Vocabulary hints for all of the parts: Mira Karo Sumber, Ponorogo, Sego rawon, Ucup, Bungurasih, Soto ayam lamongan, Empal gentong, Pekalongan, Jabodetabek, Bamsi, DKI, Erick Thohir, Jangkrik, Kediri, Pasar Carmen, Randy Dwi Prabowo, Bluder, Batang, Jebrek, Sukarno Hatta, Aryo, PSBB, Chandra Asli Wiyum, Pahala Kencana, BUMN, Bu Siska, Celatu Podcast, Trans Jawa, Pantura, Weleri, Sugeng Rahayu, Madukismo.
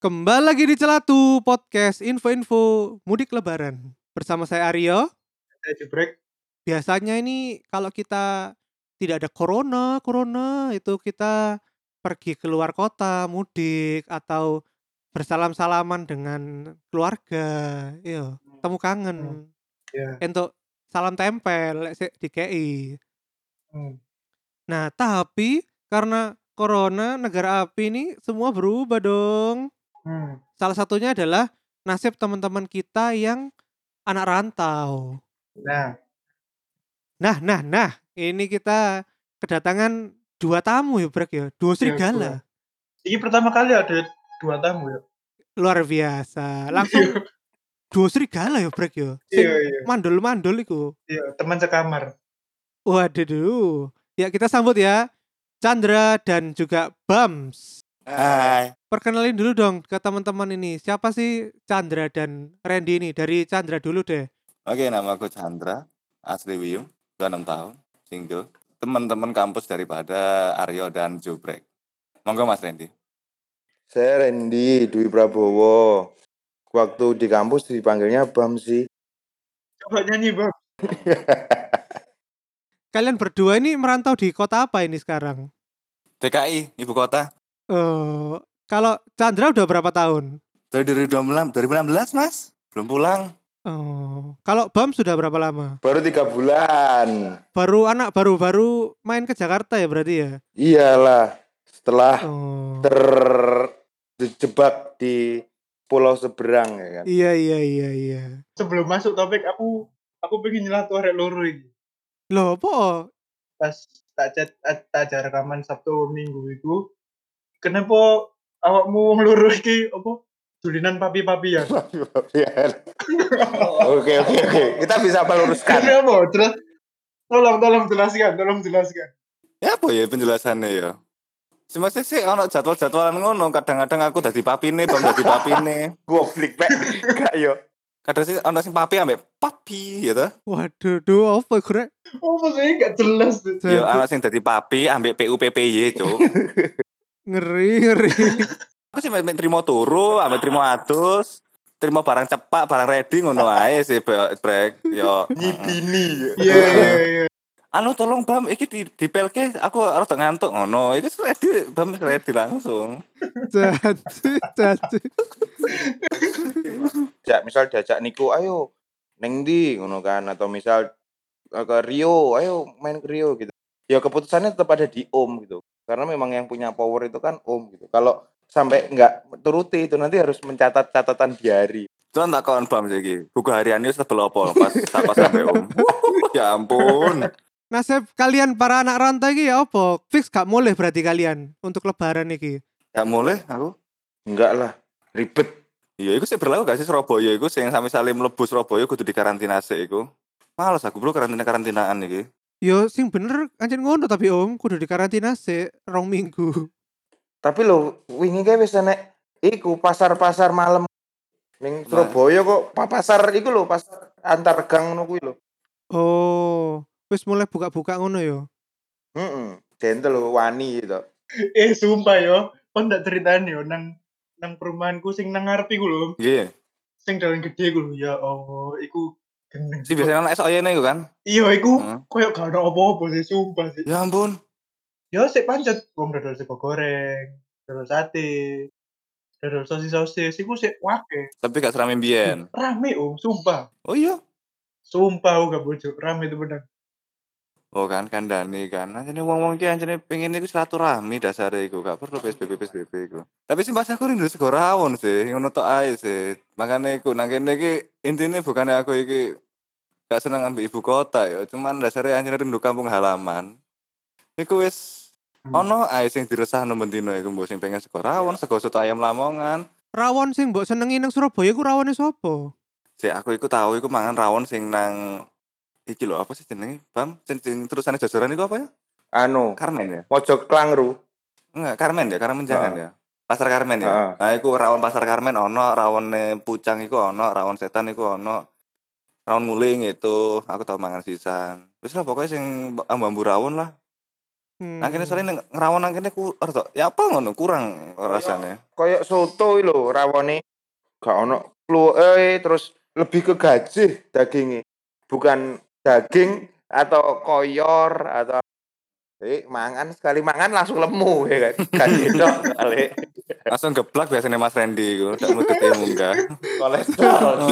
Kembali lagi di Celatu Podcast, info-info mudik lebaran. Bersama saya Aryo. Saya Jebrek. Biasanya ini kalau kita tidak ada corona itu kita pergi keluar kota, mudik atau bersalam-salaman dengan keluarga. Yo, temu kangen. Ya. Untuk salam tempel di DKI. Nah, tapi karena corona negara api ini semua berubah dong. Salah satunya adalah nasib teman-teman kita yang anak rantau. Nah. Ini kita kedatangan dua tamu ya, Brek ya. Dua serigala. Ini pertama kali ada dua tamu ya. Luar biasa. Langsung dua serigala ya, Brek ya. Iya. Mandul-mandul iku. Iya, teman sekamar. Waduh. Ya, kita sambut ya Chandra dan juga Bams. Hai. Perkenalin dulu dong ke teman-teman ini. Siapa sih Chandra dan Randy ini? Dari Chandra dulu deh. Oke, nama aku Chandra Asli Wiyum, 26 tahun, single. Teman-teman kampus daripada Aryo dan Jobrek. Monggo Mas Randy. Saya Randy Dwi Prabowo. Waktu di kampus dipanggilnya Bamsi. Coba nyanyi, Bang. Kalian berdua ini merantau di kota apa ini sekarang? DKI, ibu kota. Kalau Chandra udah berapa tahun? Dari 2016, Mas. Belum pulang. Kalau Bam sudah berapa lama? Baru 3 bulan. Baru main ke Jakarta ya berarti ya? Iyalah. Setelah terjebak di pulau seberang ya kan? Iya. Sebelum masuk topik, aku pengen nyelatu arek loro ini. Loh, apa? Pas tak rekaman Sabtu Minggu itu, kenapa awakmu ngeluruh iki apa dulinan papi-papian? Papi-papian. Oke. Kita bisa meluruskan. Kenapa? Terus tolong jelaskan. Ya apa ya penjelasannya ya? Semasih sih ono jadwal-jadwalan ngono, kadang-kadang aku dadi papine, Bang dadi papine. Goblik pek. Gak yo. Kadang sih ono sing papi ambek papi gitu. Waduh, apa korek? Oh, maksudnya gak jelas tuh. Yo ono sing dadi papi ambek PUPPY, Cuk. Ngeri. Aku sih main terima turu, ambil terima atus, terima barang cepak, barang ready ngono ae sih Brek. Yo nyipini. Iya. Anu tolong Bam, iki dipelke aku rada ngantuk ngono. Iki ready Bam ready langsung. Jadi. Ya, misal diajak niku, ayo neng di ngono kan, atau misal ke Rio, ayo main ke Rio gitu. Ya keputusannya tetap ada di om gitu. Karena memang yang punya power itu kan om gitu. Kalau sampai nggak turuti itu nanti harus mencatat catatan diari. Cuman tak kawan Bam lagi. Buku hariannya sudah belopol pas takut sampai om. Ya ampun. Nasib kalian para anak rantai ini ya apa? Fix gak boleh berarti kalian untuk lebaran ini? Gak boleh aku? Enggak lah. Ribet. Iya itu sih berlaku gak sih Surabaya itu. Yang sampai saling melebus Surabaya kudu di karantina sih itu. Males aku bro karantinaan ini. Yo, sing bener ancen ngono tapi om kudu dikarantina sih 2 minggu. Tapi lo wingi kae wis enek iku pasar-pasar malam ning Surabaya kok pasar iku lho, pasar antar gang ngono kuwi lho. Oh, wis mulai buka-buka ngono ya. Heeh, gentle wani to. Sumpah yo, kon ndak critani yo nang perumahanku sing nang ngarep iku lho. Nggih. Yeah. Sing dalan gede iku lho ya Allah, iku si biasanya anak soalnya itu kan? Iya, aku kayak gak ada apa-apa sih, sumpah sih. Ya ampun. Ya, sih pancet. Wong dodol sego goreng, dodol sate, dodol sosis-sosis, aku sih wake. Tapi gak serame mbiyen. Rame, sumpah. Oh iya? Sumpah, aku gak bojo, rame itu bener. Oh kan, kandani kan. Nah, jadi wong-wong ki anjene pengen iku silaturahmi dasare iku, gak perlu PSBB iku. Tapi sih pas aku rindu sego rawon sih, ngono tok ae sih. Makane iku nang kene iki intinya bukannya aku iki gak seneng ambil ibu kota ya, cuman dasarnya anjir rindu kampung halaman. Iku wis ono ae sing diresahno bendino iku mbok sing pengen sego rawon, sego soto ayam lamongan. Rawon sing mbok senengi nang Surabaya iku rawone sapa? Sik aku iku tahu iku mangan rawon sing nang iki lho apa sih jenenge? Bam, sing terusane jajaran iku apa ya? Anu, Carmen ya. Pojok Klangru. Enggak, Carmen jangan ya. Pasar Carmen ya. Nah, iku rawon Pasar Carmen ono, rawone Puncak iku ono, rawon setan iku ono. Rawon muling itu, aku tau mangan sisan. Wis lah pokoknya sing ambu-ambu rawon lah. Nangkene sore ngrawon nangkene ya apa ngono kurang rasane. Kayak soto iki lho rawone gak ono kluwe terus lebih ke gajih dagingnya. Bukan daging atau koyor atau mangan sekali mangan langsung lemu ya kan. Kali. Langsung geblak biasanya Mas Randy iku ndak mutut ilmu enggak. Kolesterol.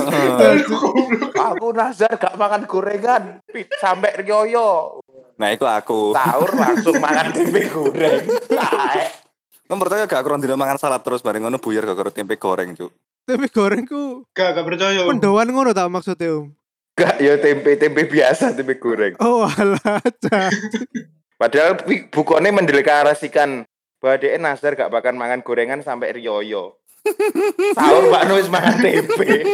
Aku nazar gak makan gorengan sampai rioyo. Nah, itu aku. Sahur langsung makan tempe goreng. Taek. Nomor percaya gak aku ndino makan salad terus bareng ngono buyar gak karo tempe goreng, Cuk. Tempe goreng ku gak percaya. Pendoan ngono ta maksud e, Om. Gak ya tempe biasa, tempe goreng. Oh, alah. Padahal bukone mendeklarasikan bahwa dhek nazar gak bakal makan gorengan sampai riyoyo. Sahur Pak Nuis makan tempe.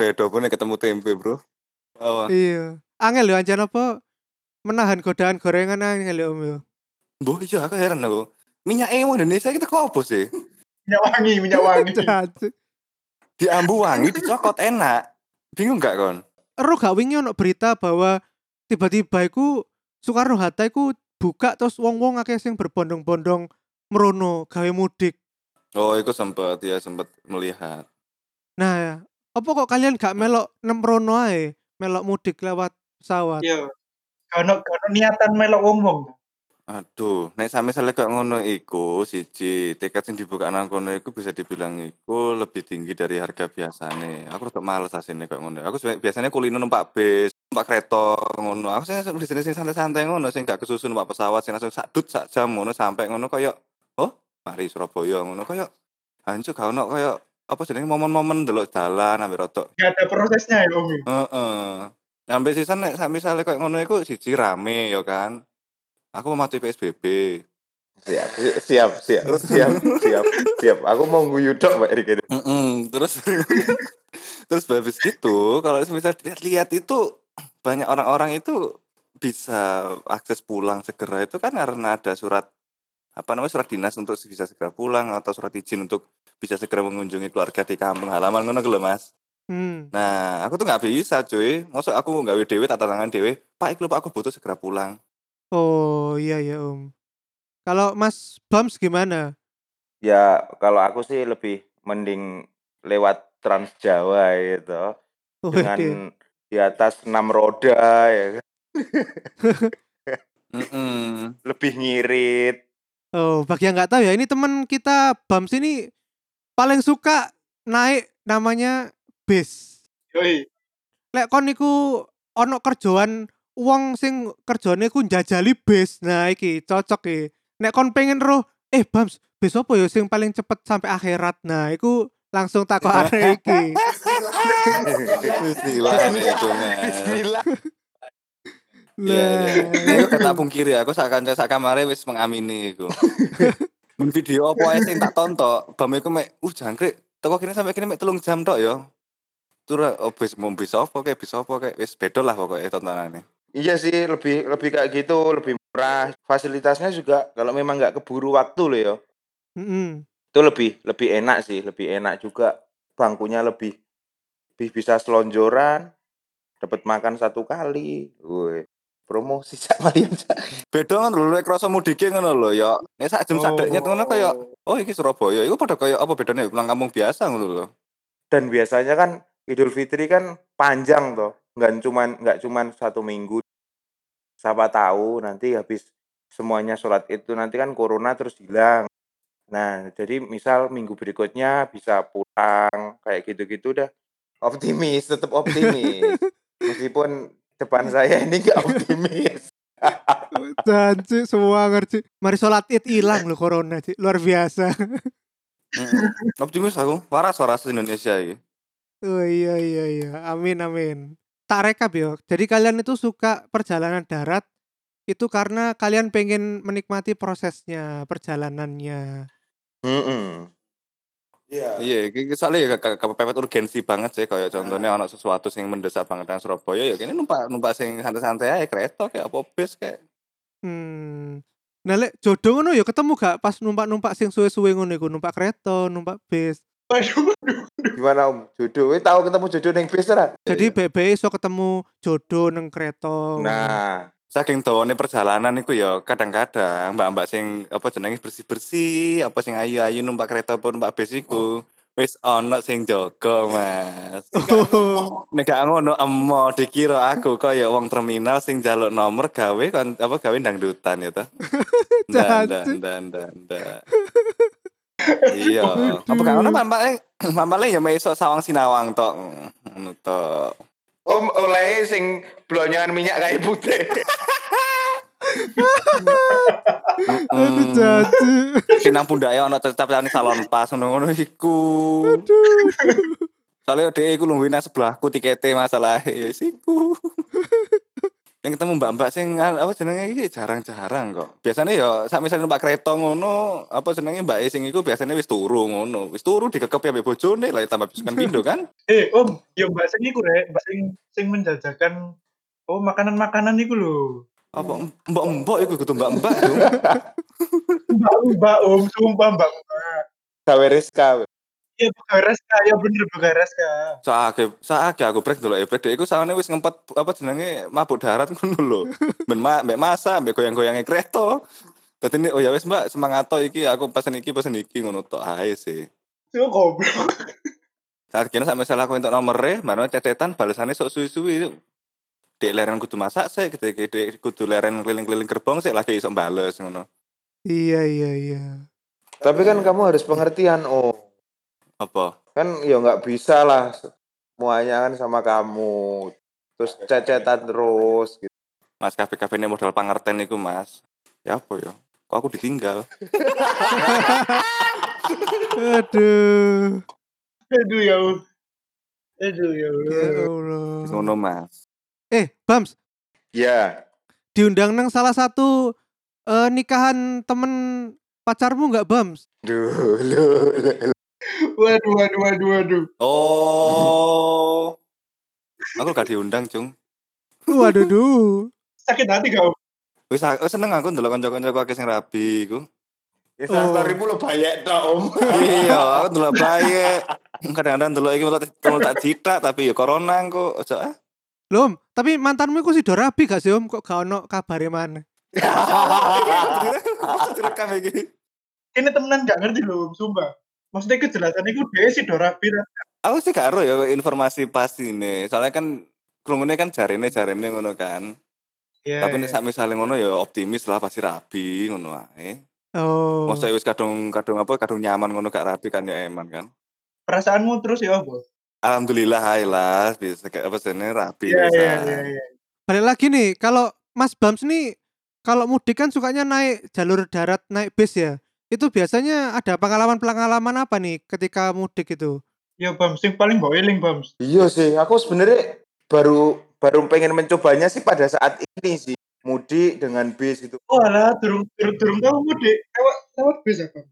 Bedone ketemu tempe, Bro. Oh. Iya, angel lho ancan apa menahan godaan gorengan angel lho Om yo. Duh, iya aku heran aku. Minyak emo Indonesia kita kok opo sih? Minyak wangi. Di ambu wangi dicokot enak. Bingung gak kon? Ero gak wingi ono berita bahwa tiba-tiba iku Sukarno Hatta iku buka terus wong-wong akeh sing berbondong-bondong merono gawe mudik. Oh, iku sempat melihat. Nah, apa kok kalian gak melok nemrono ae? Melok mudik lewat pesawat. Iya. Ono niatan melok wong-wong. Aduh, nek sampe selek kok ngono iku siji, tiket sing dibuka nang kono iku bisa dibilang iku lebih tinggi dari harga biasane. Aku rada males asine kok ngono. Aku biasanya kulino numpak bis, numpak kereta ngono. Aku biasanya sing santai-santai ngono, sing gak kesusun numpak pesawat, sing langsung sadut sak jam ngono sampai ngono koyo oh, mari Surabaya ngono koyo hancur gak ono koyo apa jenenge momen-momen delok dalan ambe rotok. Enggak ada prosesnya ya, Om. Heeh. Ambe sisan nek misale koyo ngono iku siji rame ya kan. Aku mau mati PSBB. Siap. Aku mau guyu tok, Mbak Erick. Terus habis gitu, kalau misal lihat itu banyak orang-orang itu bisa akses pulang segera itu kan karena ada surat dinas untuk bisa segera pulang atau surat izin untuk bisa segera mengunjungi keluarga di kampung halaman ngono lho Mas. Nah, aku tuh enggak bisa, cuy. Maksud aku enggak dhewe tak tantangan dhewe. Pak iku aku butuh segera pulang. Oh, iya ya, Om. Kalau Mas Bams gimana? Ya, kalau aku sih lebih mending lewat Trans Jawa gitu. Oh, dengan di atas 6 roda ya kan. Lebih ngirit. Oh, bagi yang nggak tahu ya, ini teman kita Bams ini paling suka naik namanya bis. Yoi. Lek kon niku ono kerjaan wong sing kerjane ku njajali bis. Nah, iki cocok iki. Nek kon pengen roh, Bams, bis apa ya sing paling cepet sampai akhirat. Nah, iku langsung takok arek iki. Bismillah. Iya, tak pungkiri aku sak kamare wis mengamini iku. Men video apa ae sing tak tonton, Bam iku mek jangkrik teko kene sampe kene mek 3 jam tok ya. Tur obis mombis apa kayak bis apa kayak wis beda lah pokoke tontonane. Iya sih, lebih kayak gitu, lebih murah. Fasilitasnya juga kalau memang enggak keburu waktu lho ya. Itu lebih enak sih, lebih enak juga. Bangkunya lebih bisa selonjoran. Dapat makan satu kali. Woi. Promosi sak Mariam. Beda kan lho lek krasa mudike ngono lho ya. Nek sak jam sadeknya ngono kaya oh iki Surabaya. Iku padha kaya apa bedane pulang kampung biasa ngono lho. Dan biasanya kan Idul Fitri kan panjang toh. Enggak cuman 1 minggu. Siapa tahu nanti habis semuanya sholat itu nanti kan corona terus hilang. Nah, jadi misal minggu berikutnya bisa pulang kayak gitu-gitu dah. Tetap optimis. Meskipun depan saya ini gak optimis. Dan Ci, semua ngerti. Mari sholat Id hilang loh corona, Ci. Luar biasa. Optimis aku. Waras Indonesia ini. Oh iya. Amin. Tak rekap ya. Jadi kalian itu suka perjalanan darat itu karena kalian pengen menikmati prosesnya, perjalanannya. Iya, soalnya kepepet urgensi banget sih. Kayak contohnya ada sesuatu yang mendesak banget dengan Surabaya, ya kayaknya numpak yang santai-santai aja, kereta kayak apa bis kayak. Nah, lek jodoh ngono ya ketemu gak pas numpak-numpak sing suwe-suwe ngono iku, numpak kereta, numpak bis. Gimana Om? Jodoh, tahu ketemu jodoh ning bis ora? Jadi BB iso ketemu jodoh ning kereta. Nah, saking dawane perjalanan iku ya kadang-kadang mbak-mbak sing apa jenenge bersih-bersih, apa sing ayu-ayu numpak kereta pun mbak bis iku wis ana sing jaga, Mas. Nek gak ngono emo dikira aku kaya wong terminal sing njaluk nomor gawe kan apa gawe dangdutan ya ta. Ndak. Iya. Apa gak ngono mbak-mbak ya mesok sawang sinawang tok. Ngono tok. Om oleh sing blonyangan minyak kayu putih. Aduh jati. Sinang pundake ana tercap-capane salon pas ngono iku. Aduh. Soale dhek iku luwih nang sebelahku tikete masalahe siku. Nek ketemu mbak-mbak sing apa jenenge iki jarang-jarang kok. Biasane ya sak misale numpak kereta ngono, apa jenenge mbake sing iku biasane wis turu ngono. Wis turu dikekep ambek bojone lah tambah bisukan pindho kan. Om, ya mbak sing iku rek, mbak sing menjajakan makanan-makanan iku lho. Apa mbok-mbok iku kudu mbak-mbak lho. Mbak-mbak Om, sumpah mbak-mbak. Gawe Reska. Ya beres kaya bener beres ka. Saage aku brek delok ebrek dhek iku sakjane wis ngempet apa jenenge mabuk darat ngono lho. Mbek masak, mbek goyang-goyange kereta. Dadi oh ya wis Mbak, semangat to iki aku pesen iki ngono tok ae sih. Yo goblok. Sakjane sampe salah aku entuk nomere, marane cetetan balesane sok suwi-suwi. Dek leren kudu masak sik, dek kudu leren keliling-keliling gerbong sik lagi iso bales ngono. Iya. Tapi kan kamu harus pengertian apa? Kan ya nggak bisa lah semuanya kan sama kamu terus cecetan terus gitu. Mas kafe ini modal pangerten itu Mas ya apa ya kok aku ditinggal. aduh ya Allah ngono Mas. Bams ya diundang nang salah satu nikahan temen pacarmu nggak Bams? Waduh. Oh. Aku gak diundang, Cung. Waduh, duh. Sakit hati kau. Wis seneng aku ndelok kanca-kancaku akeh sing rabi iku. Wis 100.000 lho bayek tok, Om. Iya, aku ndelok bayek. Kadang-kadang ndelok iki tak cithak tapi ya corona engko ojo ah. Lho, tapi mantanmu iku sido rabi gak sih, Om? Kok gak ono kabare maneh? Direkam iki. Ini temenan gak ngerti lho, sumpah. Maksudnya kejelasan itu dia sih dorapi. Aku sih gak ero ya informasi pasti ini. Soalnya kan kelungunnya kan jarene ngono kan. Yeah, tapi nek misale ngono ya optimis lah pasti rabi ngono ae. Oh. Maksudnya wis kadung nyaman ngono gak rabi kan ya eman kan. Perasaanmu terus ya apa? Alhamdulillah ayolah bisa apa sene rabi. Iya. Balik lagi nih kalau Mas Bams nih kalau mudik kan sukanya naik jalur darat, naik bis ya. Itu biasanya ada pengalaman-pengalaman apa nih ketika mudik itu? Ya Bams, yang paling mbok eling Bams. Iya sih, aku sebenarnya baru pengen mencobanya sih pada saat ini sih. Mudik dengan bis gitu. Oh alah, durung tahu mudik lewat bis apa?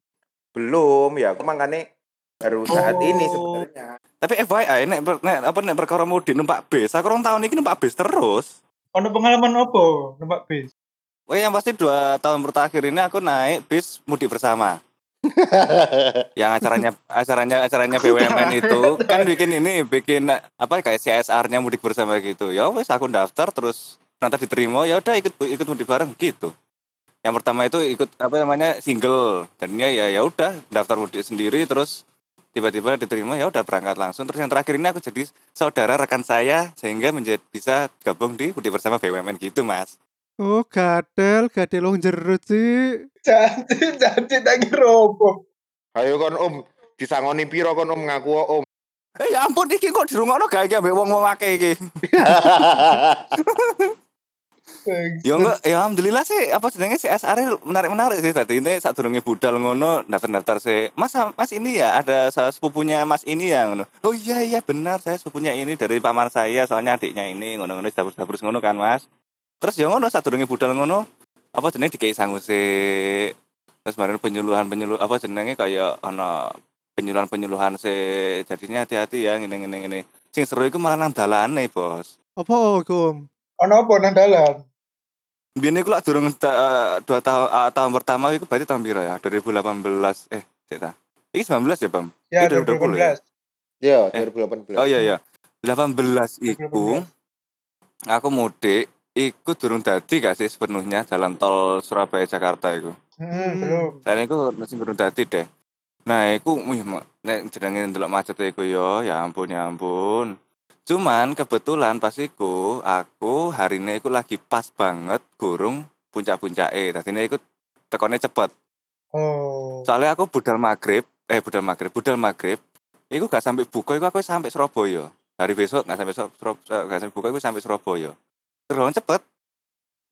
Belum ya, aku makanya baru saat ini sebenarnya. Tapi FYI, nek perkara mudik numpak bis, aku rong tahun ini numpak bis terus. Ono pengalaman apa numpak bis? Oh yang pasti 2 tahun terakhir ini aku naik bis mudik bersama. Yang acaranya BUMN itu kan bikin apa kayak CSR-nya mudik bersama gitu. Ya wes aku daftar terus ternyata diterima ya udah ikut mudik bareng gitu. Yang pertama itu ikut single. Dan ya udah daftar mudik sendiri terus tiba-tiba diterima ya udah berangkat langsung. Terus yang terakhir ini aku jadi saudara rekan saya sehingga bisa gabung di mudik bersama BUMN gitu Mas. Oh, gadel wong jero sih. Janji tak kira opo. Ayo kon Om, disangoni piro kon Om ngaku Om. Ya ampun iki kok dirungokno gak iki ambek wong-wong akeh iki. Ya enggak, ya alhamdulillah sih apa jenenge CSR menarik-menarik sih tadi. Ini sadurunge budal ngono daftar-daftar sih. Mas ini ya ada sepupunya Mas ini ya ngono. Oh iya benar saya sepupunya ini dari paman saya soalnya adiknya ini ngono-ngono dapur-dapur ngono kan Mas. Terus ya ngono sadurunge budal ngono apa jenenge DKI sanguse terus bareng penyuluhan apa jenenge kaya ana penyuluhan sih jadinya hati-hati ya ngene sing seru iku malah nang dalane Bos. Apa Om? Ana apa nang dalan? Biyen iku lak durung 2 tahun pertama iku berarti tahun piro ya? 2018 iki 19 ya Bam? Ya 2020 ya? Ya 2018. Oh iya 18 iku aku mudik Iku durung dadi gak sih sepenuhnya jalan tol Surabaya Jakarta iku. Belum. Saya iku masih durung dadi deh. Nah, iku nek jenenge ndelok macet iku yo, ya ampun ya ampun. Cuman kebetulan pas iku aku harine iku lagi pas banget gurung puncak-puncake. Dadine iku tekone cepet. Oh. Soalnya aku budal magrib. Iku gak sampai buka, iku aku sampai Surabaya. Hari besok gak sampai buka iku sampai Surabaya. Terus cepet.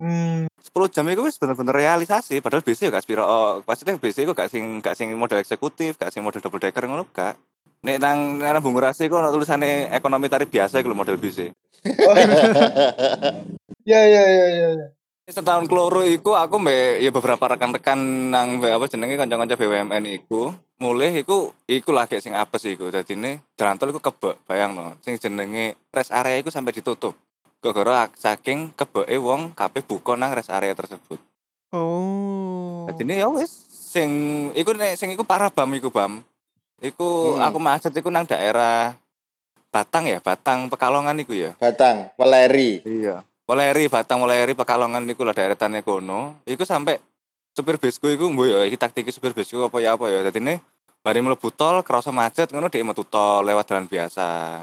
10 jam itu bener-bener realisasi. Padahal BC gak sepiro. Pastinya BC itu gak sing model eksekutif, gak sing model double decker ngono gak. Nek nang Bungurasih iku ono tulisane ekonomi tarif biasa iku model BC. Ya. Setahun keloro iku aku mbek ya beberapa rekan-rekan nang apa jenenge kanca-kanca BUMN iku, mulih iku lagi sing apes iku. Dadine jalan tol iku kebek, bayangno. Sing jenenge rest area iku sampai ditutup. Gara-gara saking kebeke wong kabeh buka nang rest area tersebut. Oh. Dadine ya wis sing iku parah bam. Iku aku maksud iku nang daerah Batang Pekalongan iku ya. Batang, Weleri. Iya. Weleri, Batang, Pekalongan iku lah daerah tane kono. Iku sampai supir bisku iku mbo ya iki taktik supir bisku apa ya. Dadine bari mlebu tol krasa macet ngono dhek metu tol lewat jalan biasa.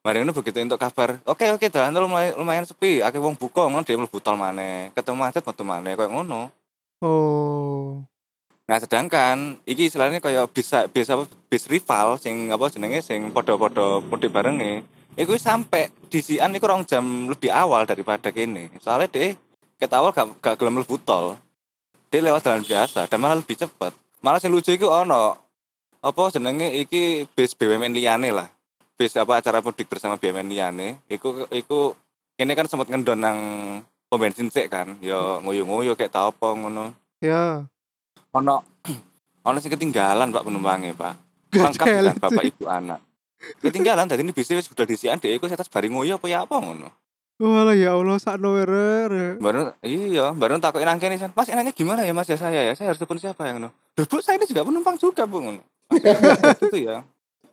Marino begitu untuk kabar. Oke, dalan tol lumayan sepi. Akeh wong buka ngono dhewe mlebu tol maneh. Ketemu macet metu maneh koyo ngono. Oh. Nah, sedangkan iki istilahnya koyo bis rival sing padha-padha barenge. Iku sampe disian iku 2 jam lebih awal daripada kene. Soalnya dhek ket awal gak gelem mlebu tol. Dhek lewat dalan biasa dan malah lebih cepet. Malah sing lucu iku ono iki bis BUMN liyane lah. Bis acara mudik bersama BUMN liyane iku ini kan sempat ngendon nang pom bensin sik kan ya ngoyo-ngoyo kayak ta apa ngono ya ono sing ketinggalan Pak penumpange Pak lengkap kan bapak ibu anak ketinggalan dadi ini bis wis budal disian dhek iku setes bari ngoyo apa ngono walah ya Allah sakno werere baru takoki nang kene Mas enaknya gimana ya Mas ya saya harus telepon siapa yang ngono lho Bu saya ini juga penumpang juga Bu ngono itu ya.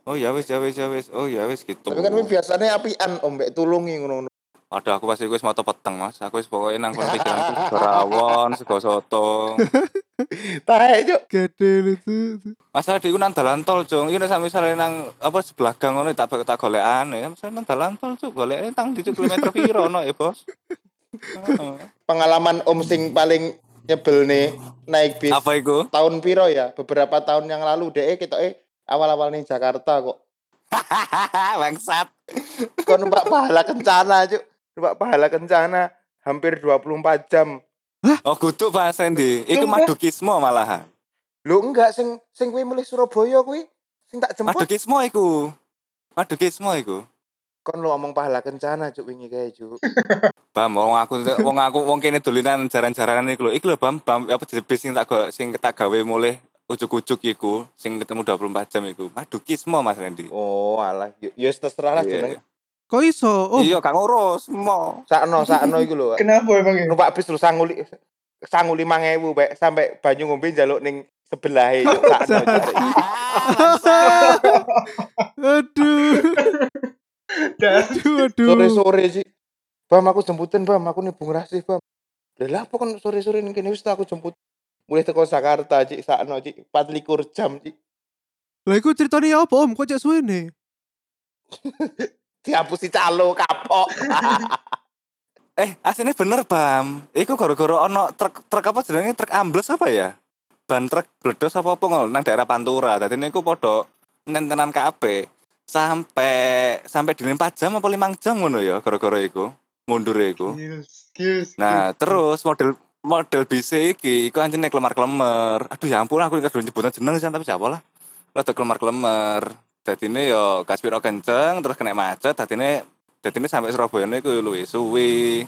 Oh ya wis. Oh ya wis gitu. Tapi kan biasanya apian om mbek tulungi ngono. Aduh aku pasti wis moto peteng Mas. Aku wis pokoke nang kono pikiranku sego rawon, sego soto. Tae juk. Gede itu. Masalah iku nang dalan tol, Jung. Iku nek misale nang sebelah gang ngono tak golekan ya. Misale nang dalan tol cuk golekane tang di kilometer piro ono ya, Bos. Pengalaman om sing paling nyebelne naik bis. Apa iku? Tahun piro ya? Beberapa tahun yang lalu dhek ketoke awal-awal nih Jakarta kok. Bangsat. Kok numpak Pahala Kencana, Cuk. Numpak Pahala Kencana hampir 24 jam. Hah? Oh, kudu Pak Sandy. Iku madukismo malahan. Lho enggak sing kuwi mulih Surabaya kuwi sing tak jemput. Madukismo iku. Kon lu ngomong Pahala Kencana, Cuk, wingi kae, Cuk. Bam, wong kene dolinan jaran-jaranan iku lho. Iku lho, Bam, apa jebes sing tak gawe mulih ucuk-ucuk iku sing ketemu 24 jam iku madukismo Mas Randy. Oh alah ya wis terserah lah jenenge. Kok iso? Iya gak ngurus mo. Sakno iku lho. Kenapa emang? Numpak bis terus sanguli 5000 bae sampai banyu ngombe njaluk ning sebelahe yo sakno. Aduh. Sore-sore sih. Bam aku jemputin Bam, aku ning Bungurasih Bam. Lah apa kon sore-sore ning kene wis aku jemput. Mulai teko Jakarta, Cik, sakno, Cik, 24 jam, Cik. Lah iku ceritane apa, Om? Kok cek suwene? Dihapusi calo kapok. Asline bener, Bam. Iku gara-gara ana truk truk ambles apa ya? Ban truk bledos apa ngono nang daerah Pantura. Dadi niku padha nentenan kabeh. Sampai di 4 jam apa 5 jam ngono ya gara-gara iku, mundure iku. Yes. Nah, terus model BC iki iku anjene klemar-klemer. Aduh ya ampun aku kudu nyebutan jeneng tapi siapa lah. Rada klemar-klemer. Dadine ya gaspiro kenceng terus kena macet dadine sampai Surabaya niku luwih suwi.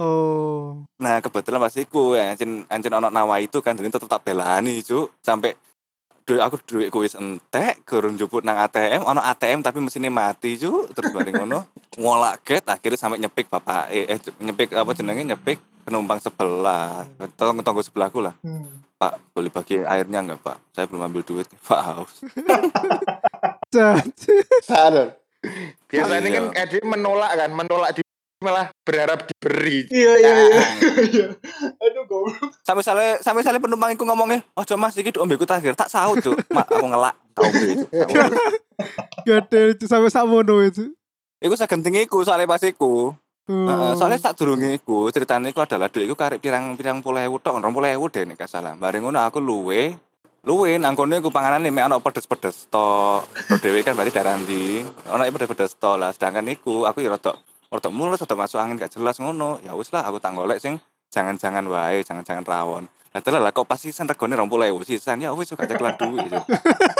Oh. Nah, kebetulan pas iku anjen ana nawa itu kan jadi tetep tak belani, Cuk. Sampai aku dhuwitku wis entek, gurung njuput nang ATM, ana ATM tapi mesinnya mati, Cuk. Terus bareng ngono ngolak get akhirnya sampai nyepik bapak nyepik apa jenenge nyepik penumpang sebelah, tonggo sebelahku lah. Pak, boleh bagi airnya enggak, Pak? Saya belum ambil duit, Pak Haus. Sadar. Biasanya kan Edi menolak di malah berharap diberi. Iya. Aduh goblok. Sampai sale penumpangku ngomongnya, "Ojo Mas iki nduk ombeku terakhir." Tak sahut, Cuk. Aku ngelak. Gadel itu sampai samono itu. Iku sagenting iku soalnya pas iku. Soalnya tak durunge iku, ceritane iku adalah dhuwit iku karep pirang-pirang 20.000 tok, 20.000 deh nek salah. Bareng ngono aku luwe nangkone ku panganane mek ana pedes-pedes tok. Dhewe kan berarti daranti. Ana pedes-pedes tok lah, sedangkan iku aku ya rada mulus, rada masuk angin gak jelas ngono. Ya wis lah aku tak golek sing jangan-jangan wae, jangan-jangan rawon. Lah telah lah kok pasti sen regone 20.000 sisan ya wis gak cekel duit.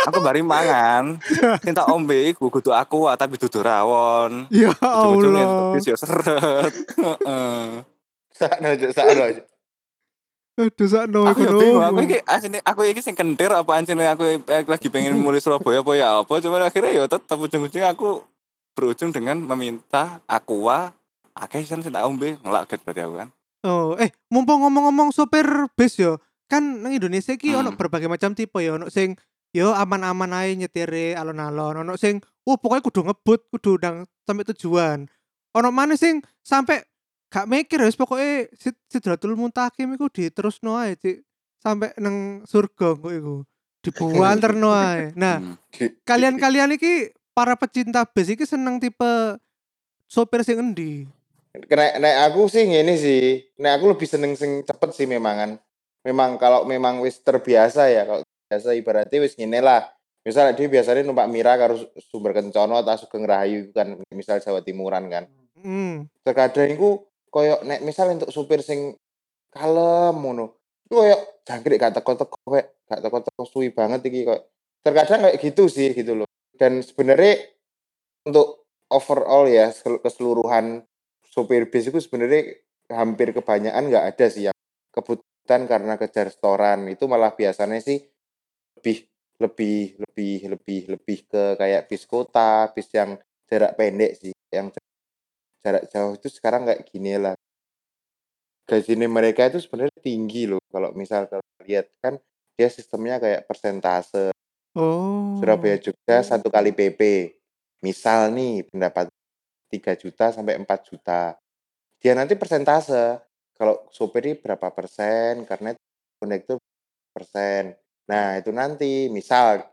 Aku bari mangan. Cinta ombe iku kudu aku tapi dudu rawon. Ya Allah. Wis yo seret. Heeh. Sakno. Aduh sakno aku bingung. Aku iki sing kentir apa anjene aku lagi pengen mulai Surabaya apa ya apa cuman akhirnya ya tetep ujung-ujung aku berujung dengan meminta aqua akeh sen tak ombe ngelak get berarti aku kan. Oh, mumpung ngomong-ngomong sopir bis yo, kan nang Indonesia iki ono berbagai macam tipe ya, ono sing yo aman-aman ae nyetire alon-alon, ono sing pokoknya kudu ngebut, kudu nang sampai tujuan. Ono maneh sing sampai gak mikir wis pokoke sidratul muntakim iku diterusno ae Cik sampai nang surga kok iku dibuanterno ae. Nah, kalian-kalian iki para pecinta bis iki seneng tipe sopir sing endi? Nek aku sih ngene sih. Nek aku lebih seneng sing cepet sih memangan. Memang kalau memang wis terbiasa ya, kalau biasa ibaratnya wis ngene lah. Misal dia biasanya numpak Mira Karo Sumber Kencana atau Sugeng Rahayu kan misal Jawa Timuran kan. Terkadang iku koyok nek misal untuk supir sing kalem ngono. Iku koyok jangkrik gak teko-teko suwi banget iki kok. Terkadang kayak gitu sih gitu loh. Dan sebenarnya untuk overall ya keseluruhan supir bis itu sebenarnya hampir kebanyakan nggak ada sih yang kebutuhan karena kejar setoran. Itu malah biasanya sih lebih ke kayak bis kota, bis yang jarak pendek sih, yang jarak jauh itu sekarang kayak gini lah. Gajinya mereka itu sebenarnya tinggi loh. Kalau misal lihat kan dia sistemnya kayak persentase. Surabaya juga 1 kali PP. Misal nih pendapat 3 juta sampai 4 juta. Dia nanti persentase. Kalau sopir berapa persen, karena kondektur persen. Nah, itu nanti misal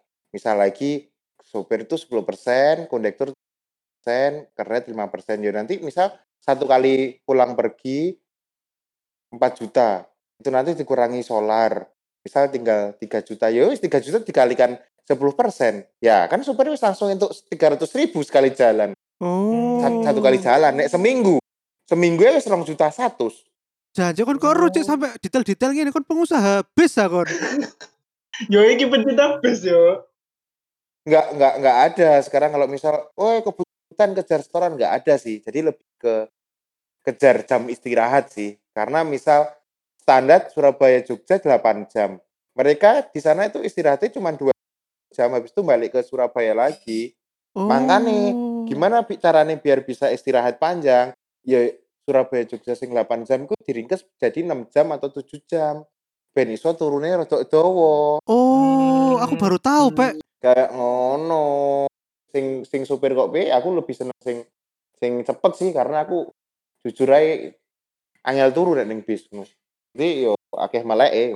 lagi sopir itu 10%, kondektur persen, kernet 5%. Ya nanti misal 1 kali pulang pergi 4 juta. Itu nanti dikurangi solar. Misal tinggal 3 juta. Ya wis 3 juta dikalikan 10%. Ya, kan sopir wis langsung untuk 300.000 sekali jalan. 1 kali jalan, nek seminggu ya 1,100,000. Jangan kon koru cek sampai detail-detail ngene kon pengusaha bis ah kon. Yo iki pencinta bis yo. Enggak ada sekarang kalau misal kebutuhan kejar setoran enggak ada sih. Jadi lebih ke kejar jam istirahat sih. Karena misal standar Surabaya Jogja 8 jam. Mereka di sana itu istirahatnya cuma 2 jam habis itu balik ke Surabaya lagi. Makanya gimana caranya biar bisa istirahat panjang? Ya Surabaya Jogja sing 8 jam ku diringkes jadi 6 jam atau 7 jam. Ben iso turune rada dawa. Aku baru tahu, Pak. Kayak ngono. Sing supir kok piye? Aku lebih seneng sing cepet sih karena aku jujur ae angel turu nek ning bis. Jadi yo akeh meleke.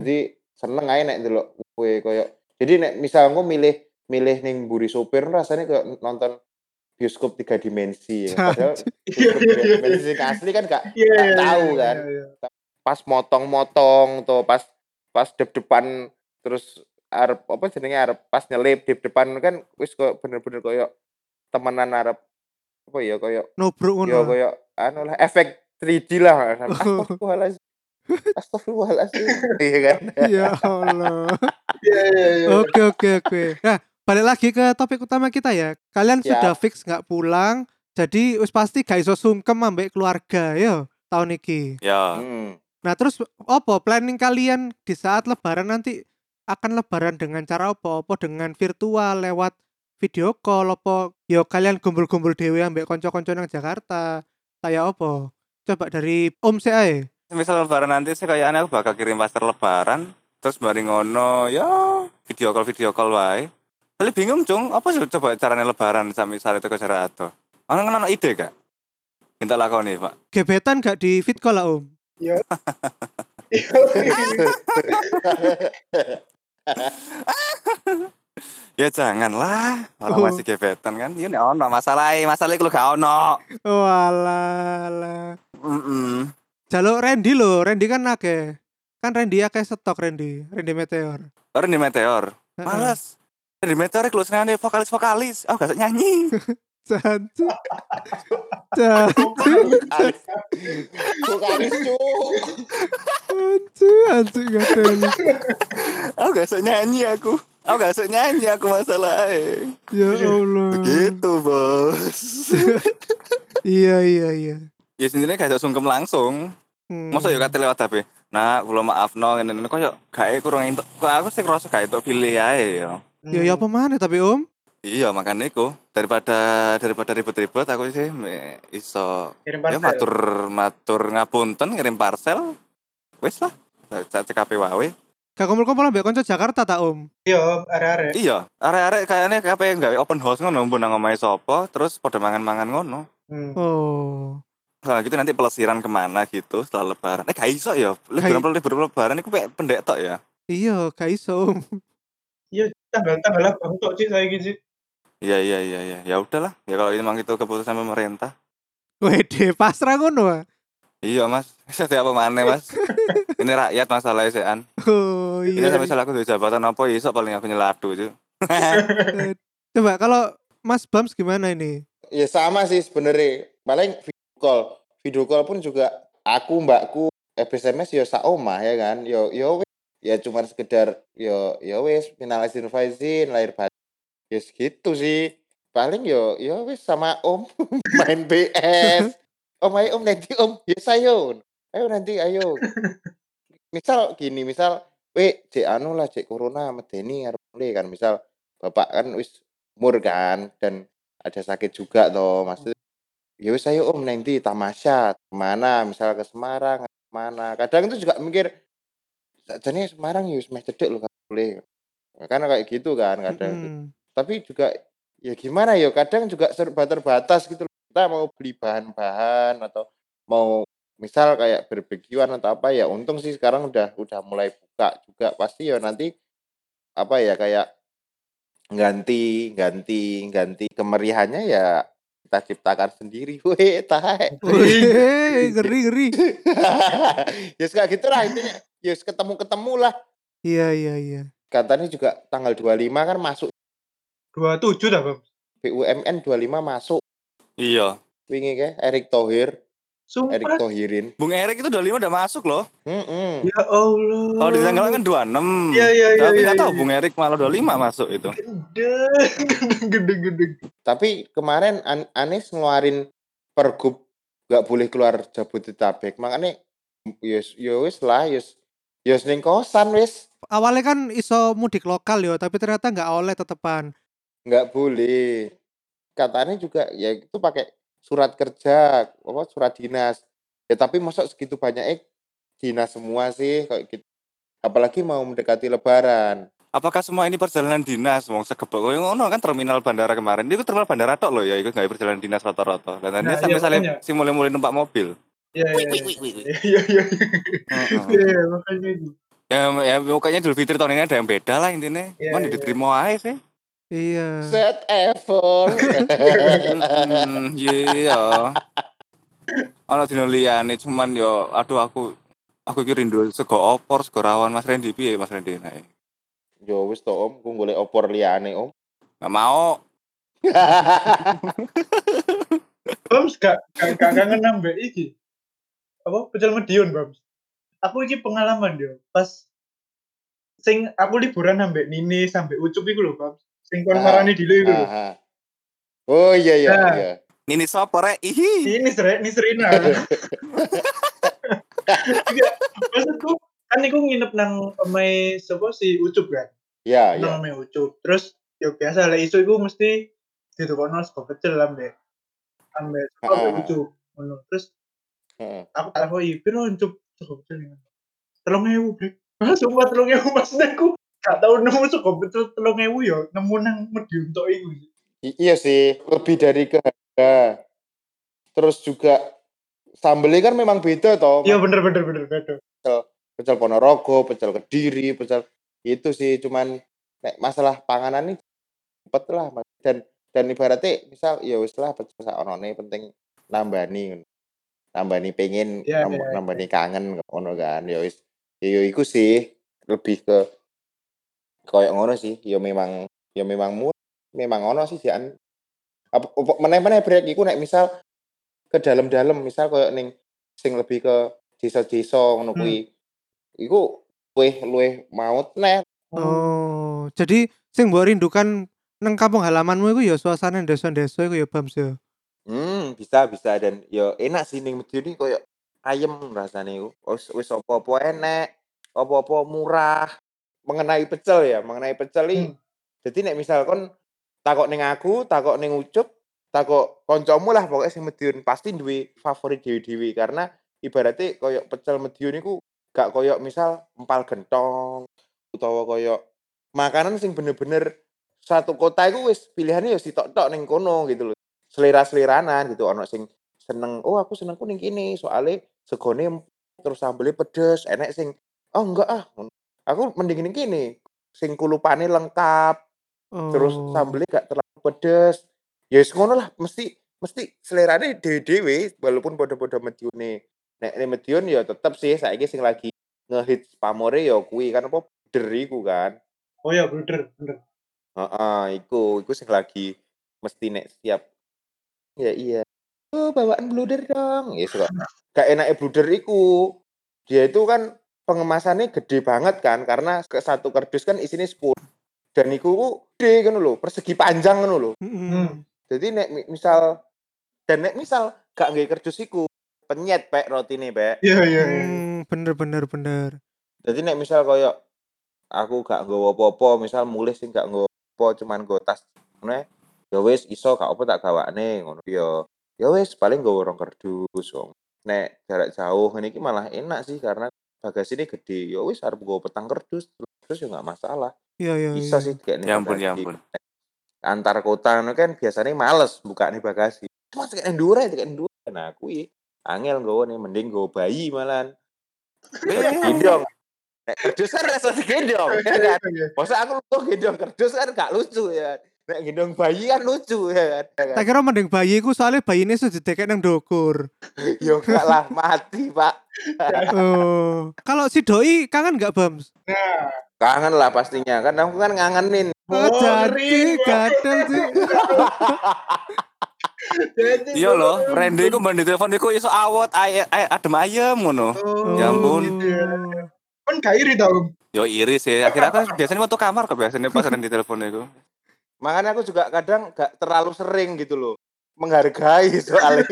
Jadi seneng ae nek delok kowe koyo. Jadi nek misal aku milih ning mburi sopir rasanya kayak nonton bioskop 3 dimensi ya. Padahal dimensi asli kan gak tahu kan. Pas motong-motong atau pas dep-depan terus arep apa jenenge arep pas nyelip dep-depan kan wis kok bener-bener koyo temenan arep apa ya koyo nobrok ngono. Ya koyo anu lah efek 3D lah. Astagfirullahaladzim. Iya kan. Ya Allah. Oke. Nah, balik lagi ke topik utama kita ya. Kalian sudah fix gak pulang, jadi wis pasti gak iso sungkem ambek keluarga ya tahun iki. Ya. Nah, terus apa planning kalian di saat lebaran nanti? Akan lebaran dengan cara apa? Dengan virtual lewat video call apa? Ya kalian gumpul-gumpul dhewe ambek kanca-kanca nang Jakarta. Kaya apa? Coba dari Om CA. Misal lebaran nanti saya kayaknya aku bakal kirim poster lebaran, terus bari ngono ya video call wae. Tapi bingung, Cung, apa coba caranya lebaran sampe sare teko cara ato. Ana ide gak? Kita lakoni, Pak. Gebetan gak di fit call lah, Om. Iya. Ya janganlah, orang masih gebetan kan. Ya nek ono masalahe, masalahe kulo gak ono. Walah. Heeh. Jaluk Randy lho, Randy kan akeh. Kan Randy akeh stok Randy, Randy Meteor. Randy Meteor. Males. Randy Meteor kulo senengane vokalis-vokalis. Oh, gak nyanyi. Aku gak bisa nyanyi masalahnya. Ya Allah. Begitu bos. Iya. Ya sebenarnya gak bisa sungkem langsung. Masa yuk kata lewat tapi. Nah, kalau maaf no, ini kok yuk gak kurang entuk. Aku sih ngerasa gak entuk pilih aja. Ya apa mana tapi Om? Iya makanya aku daripada ribet-ribet aku sih iso ya matur ngapunten ngirim parcel wis lah CKP wae gak kumpul-kumpul ambek kanca Jakarta ta Om. Iya arek-arek kayaknya KP gawe open house ngono mbon nang omahe sapa terus padha mangan-mangan ngono. Oh. Nah gitu nanti pelesiran kemana gitu setelah lebaran. Gak iso ya liburan lebaran iku pendek tok ya. Iya gak iso. Iya tanggal-tanggal abang tok sih saiki sih. Iya. Ya udahlah. Ya kalau ini memang itu keputusan pemerintah. Wede pasrah ngono. Iya, Mas. Saya apa maneh, Mas. Ini rakyat masalah esekan. Oh, iya. Ini sampe aku duwe jabatan apa iso paling aku nyeladu, Cuk. Coba kalau Mas Bams gimana ini? Ya sama sih sebenarnya. Paling video call pun juga aku mbakku SMS yo sak omah ya kan. Yo ya cuma sekedar yo wis minal izin faizin lahir batin. Ya yes, gitu sih. Paling yo wis sama Om main PS. Om nanti Om, yes ayo. Ayo nanti ayo. Misal cek anu lah cek corona medeni arep mulih kan misal bapak kan wis umur kan dan ada sakit juga toh maksud. Ya wis ayo Om nanti tamasya kemana misal ke Semarang mana. Kadang itu juga mikir jane Semarang yo wis meh cedhek lho kan boleh. Kan kayak gitu kan kadang. Tapi juga ya gimana ya kadang juga serba terbatas gitu kita mau beli bahan-bahan atau mau misal kayak barbekyuan atau apa ya untung sih sekarang udah mulai buka juga pasti ya nanti apa ya kayak ganti kemeriahannya ya kita ciptakan sendiri geri ya suka gitulah intinya ya ketemu lah iya katanya juga tanggal 25 kan masuk 27 dah, Bang. BUMN 25 masuk. Iya. Wingi kae Erick Thohir. Sumpah. Erick Thohirin. Bung Erick itu 25 udah masuk loh. Ya Allah. Kalau ditanggal kan 26. Iya. Tapi enggak tahu Bung Erick malah 25 masuk itu. Gede. Tapi kemarin Anies ngeluarin pergub enggak boleh keluar Jabodetabek. Makanya wis ning kosan wis. Awalnya kan iso mudik lokal yo, tapi ternyata enggak oleh tetepan. Nggak boleh katanya juga ya itu pakai surat kerja apa surat dinas ya tapi masa segitu banyaknya dinas semua sih kayak gitu apalagi mau mendekati lebaran apakah semua ini perjalanan dinas wong segebok ngono kan terminal bandara kemarin itu terminal bandara tok loh ya itu nggak perjalanan dinas rata-rata dan dia sampai mulai numpak mobil ya pokoknya Idul Fitri tahun ini ada yang beda lah intinya mana diterima aja sih. Iya. Set effort. Iya. Ana dina liyane cuman yo aduh aku iki rindu sego opor, sego rawon Mas Randy piye Mas Randy nae. Yo wis to Om, ku golek opor liyane Om. Enggak mau. Bams gak kangen nambah iki. Apa Pecel Madiun, Bams? Aku iki pengalaman yo pas sing aku liburan ambek Nini sampe Ucup iku lho, Bams. Sing kon marani dile iku. Oh iya. Nini sapa rek? Ini Serena. Maksudku kan niku nginep nang omahe sapa si Ucup kan? Iya. Nang omahe Ucup. Terus yo biasa lek iso iku mesti ditukono sego pecel ambek Ucup. Ngono. Terus aku tak koyo piro Ucup sego pecel. 3.000 Blek. Ah sumpah 3.000 maksudku. Gak tau nemu sego pecel 3.000 ya nemu nang Mediun tok iku. Iya sih, lebih dari ke harga. Terus juga sambelnya kan memang beda toh. Iya bener beda. Pecel Ponorogo, pecel Kediri, pecel itu sih cuman nek masalah panganan ini cepet lah dan ibaratnya misal ya wis lah pecel saonone penting nambani pengen ya, nambani kangen ngono kan ya wis. Ya iku sih lebih ke koyo ngono sih ya memang ngono sih jan meneh break iku nek misal ke dalam-dalam misal koyo ning sing lebih ke desa-desa ngono kuwi. Iku luweh maut nek. Oh, jadi sing mbok rindukan nang kampung halamanmu iku ya suasana desa-desa iku ya Bamsi. Bisa dan ya enak sih ning Kediri koyo ayem rasane iku. Wis apa-apa enak, apa-apa murah. Mengenai pecel iki. Jadi nek misal kon takok ning aku, takok ning Ucup, takok koncomu lah pokoknya sing Madiun pasti duwe favorit dewi-dewi karena ibaratnya koyok pecel Madiun niku gak koyok misal empal gentong utawa koyok makanan sing bener-bener satu kota iku wis pilihannya ya sitok-tok ning kono gitu loh. Selera-seleranan gitu ono sing seneng oh aku senengku ning kene soalnya segone terus sambelnya pedes enek sing oh enggak ah aku mending ning kene sing kulupane lengkap terus sambelnya gak terlalu pedes. Ya yes, ngono lah mesti selerane dhewe-dhewe walaupun padha-padha Madiune. Nek Madiun ya tetep sih saiki sing lagi ngehits pamore ya kuwi kan apa Bluder iku kan. Oh ya Bluder bener. Heeh, iku sing lagi mesti nek siap. Ya iya. Oh, bawaan Bluder dong. Ya yes, kok. Gak enake Bluder iku. Dia itu kan pengemasannya gede banget kan karena satu kardus kan isine 10. Dan iku gede ngono lho, persegi panjang ngono lho. Heeh. Jadi nek misal gak nggae kerdus iku penyet pek rotine pek. Iya. Bener. Jadi nek misal koyo aku gak nggawa apa-apa, misal mulih sing gak nggawa apa cuman nggo tas ngene, ya wis iso gak apa tak gawane ngono ya. Ya wis paling nggawa rong kerdus. Nek jarak jauh ngene iki malah enak sih karena bagasine gede. Ya wis arep nggawa petang kerdus terus ya gak masalah. Iya. Bisa sih kayak nek. Ya ampun. Antar kota itu kan biasanya males bukane bagasi. Cuma tekan endure. Nah, kuwi angel nggowo nih mending nggowo bayi malan. Gendong. Nek kerdus kan rasa digendong. Ya kan? Masa aku lucu gendong kerdus kan gak lucu ya. Nek gendong bayi kan lucu ya kan. Tak kira mending bayi ku soalnya bayine sudah ditekek nang ndukur. Yo gak lah mati, Pak. Oh. Kalau si doi kangen gak, Bams? Nah, kangen lah pastinya. Kan aku kan ngangenin. Jadi kadang sih. Iya loh, Randy ku mbak di telepon iku iso awot adem ayem ngono. Ya ampun. Kan gak iri tau. Yo iri sih. Akhirnya aku biasanya metu kamar kok biasanya pas Randy telepon iku. Makanya aku juga kadang gak terlalu sering gitu loh. Menghargai soalnya.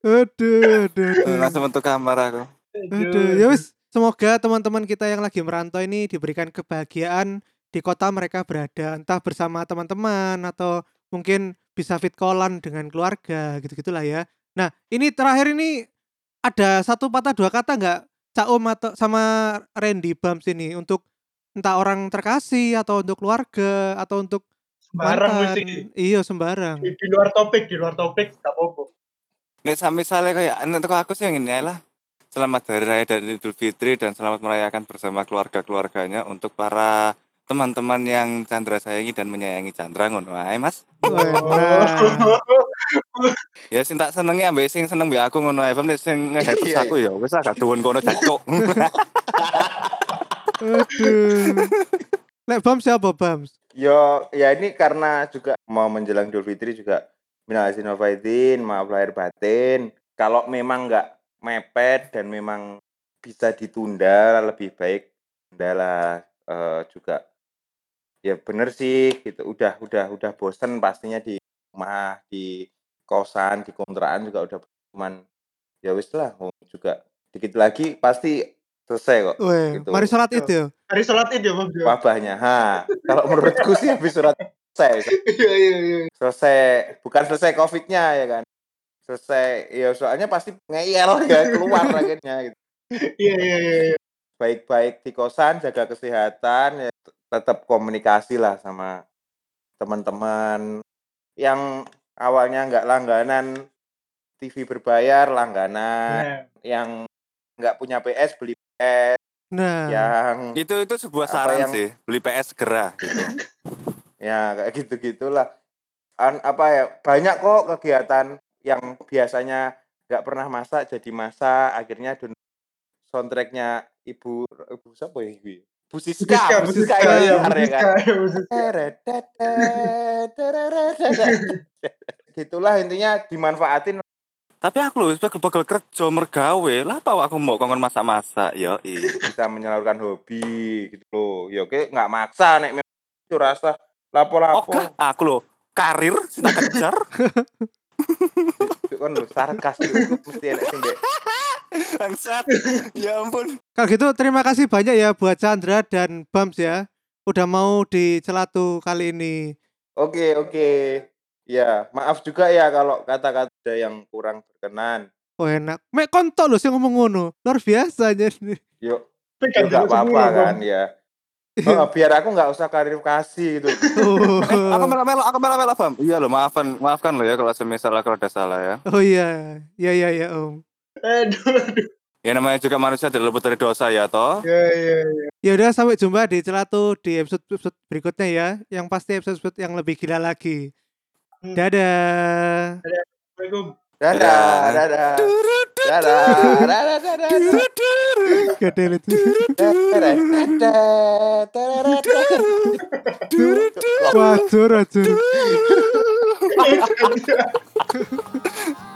Aduh. Langsung metu kamar aku. Aduh, ya wis. Semoga teman-teman kita yang lagi merantau ini diberikan kebahagiaan di kota mereka berada, entah bersama teman-teman atau mungkin bisa fit callan dengan keluarga, gitu-gitulah ya. Nah, ini terakhir ini ada satu patah dua kata nggak Cak Om sama Randy Bams ini untuk entah orang terkasih atau untuk keluarga atau untuk sembarang mesti. Iya, sembarang. Di luar topik nggak apa-apa. Nek misalnya kayak untuk aku sih yang ini lah. Selamat Hari Raya dan Idul Fitri dan selamat merayakan bersama keluarga-keluarganya untuk para teman-teman yang Chandra sayangi dan menyayangi Chandra ngono ae, Mas. Ya sing tak senengi ambek sing seneng mbek aku ngono ae, pem sing ngehetus aku ya wis agak duwun kono cacuk. Aduh. Lek Bams siapa Bams? Yo, ya ini karena juga mau menjelang Idul Fitri juga minal aidin wal faidin, maaf lahir batin. Kalau memang enggak mepet dan memang bisa ditunda lebih baik adalah juga ya bener sih gitu udah bosen pastinya di rumah di kosan di kontrakan juga udah cuman ya wis lah juga dikit lagi pasti selesai kok. Gitu. Mari sholat Id ya. Mari sholat Id ya Bang. Wabahnya. Ha, kalau menurutku sih habis sholat selesai. Iya. Selesai, bukan selesai Covid-nya ya kan. Selesai, ya soalnya pasti ngeyel ya keluar akhirnya gitu. Iya. Baik-baik di kosan, jaga kesehatan, ya, tetap komunikasi lah sama teman-teman yang awalnya nggak langganan TV berbayar, langganan yang nggak punya PS beli PS. Nah, yang itu sebuah saran yang, sih, beli PS segera gitu. Ya kayak gitu-gitulah. Apa ya, banyak kok kegiatan yang biasanya nggak pernah masak jadi masak. Akhirnya soundtracknya ibu siapa ya, ibu? Bu Siska, gitulah intinya, dimanfaatin. Tapi aku loh pegel-pegel kerja mergawe lah, tau aku mau kongen masak-masak ya, bisa menyalurkan hobi gitu loh. Ya oke, nggak maksa nek itu rasa lapo-lapo. Oke, aku loh karir kita kejar. Itu kan loh sarkas itu mesti enak sing dek. Bangsat. Ya ampun. Kalau gitu terima kasih banyak ya buat Chandra dan Bams ya, udah mau di Celatu kali ini. Oke. Ya, maaf juga ya kalau kata-kata yang kurang berkenan. Oh enak. Mek konto lho sing ngomong ngono. Luar biasa jadi. Yo. Enggak apa-apa kan ya. Oh, biar aku enggak usah klarifikasi gitu. Aku malah Bam. Iya lho, maafkan lho ya kalau semisal aku ada salah ya. Oh iya. Iya Om. Aduh. Ya namanya juga manusia tidak luput dari dosa ya toh. Iya. Ya udah, sampai jumpa di Celatu di episode berikutnya ya. Yang pasti episode yang lebih gila lagi. Dadah. Assalamualaikum. Dadah. Dadah.